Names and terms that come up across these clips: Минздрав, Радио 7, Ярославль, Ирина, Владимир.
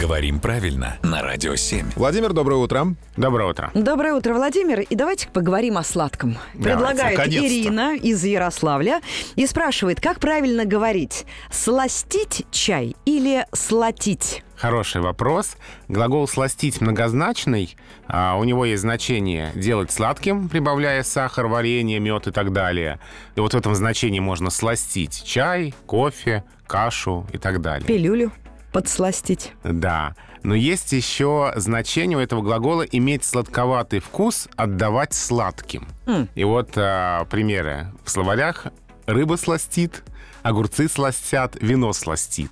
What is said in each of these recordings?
Говорим правильно на Радио 7. Владимир, доброе утро. Доброе утро. Доброе утро, Владимир. И давайте поговорим о сладком. Предлагает Ирина из Ярославля и спрашивает, как правильно говорить: сластить чай или слатить? Хороший вопрос. Глагол «сластить» многозначный. У него есть значение «делать сладким», прибавляя сахар, варенье, мед и так далее. И вот в этом значении можно сластить чай, кофе, кашу и так далее. Пилюлю подсластить. Да. Но есть еще значение у этого глагола «иметь сладковатый вкус, отдавать сладким». И вот примеры в словарях. Рыба сластит, огурцы сластят, вино сластит.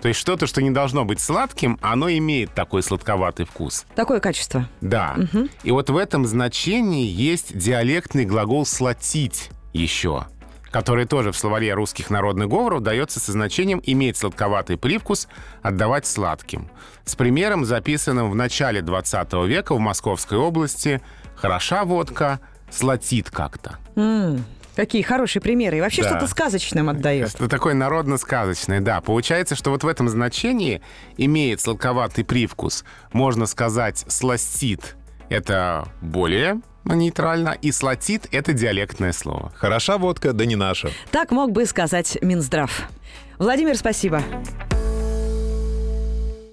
То есть что-то, что не должно быть сладким, оно имеет такой сладковатый вкус. Такое качество. Да. Угу. И вот в этом значении есть диалектный глагол «слатить» еще, который тоже в словаре русских народных говоров дается со значением «иметь сладковатый привкус, отдавать сладким». С примером, записанным в начале 20 века в Московской области: «Хороша водка, слатит как-то». Какие хорошие примеры. И вообще что-то сказочным отдает. Что-то такое народно-сказочное, да. Получается, что вот в этом значении «имеет сладковатый привкус», можно сказать «сластит» — это более нейтрально, и «слатит» — это диалектное слово. Хороша водка, да не наша. Так мог бы сказать Минздрав. Владимир, спасибо.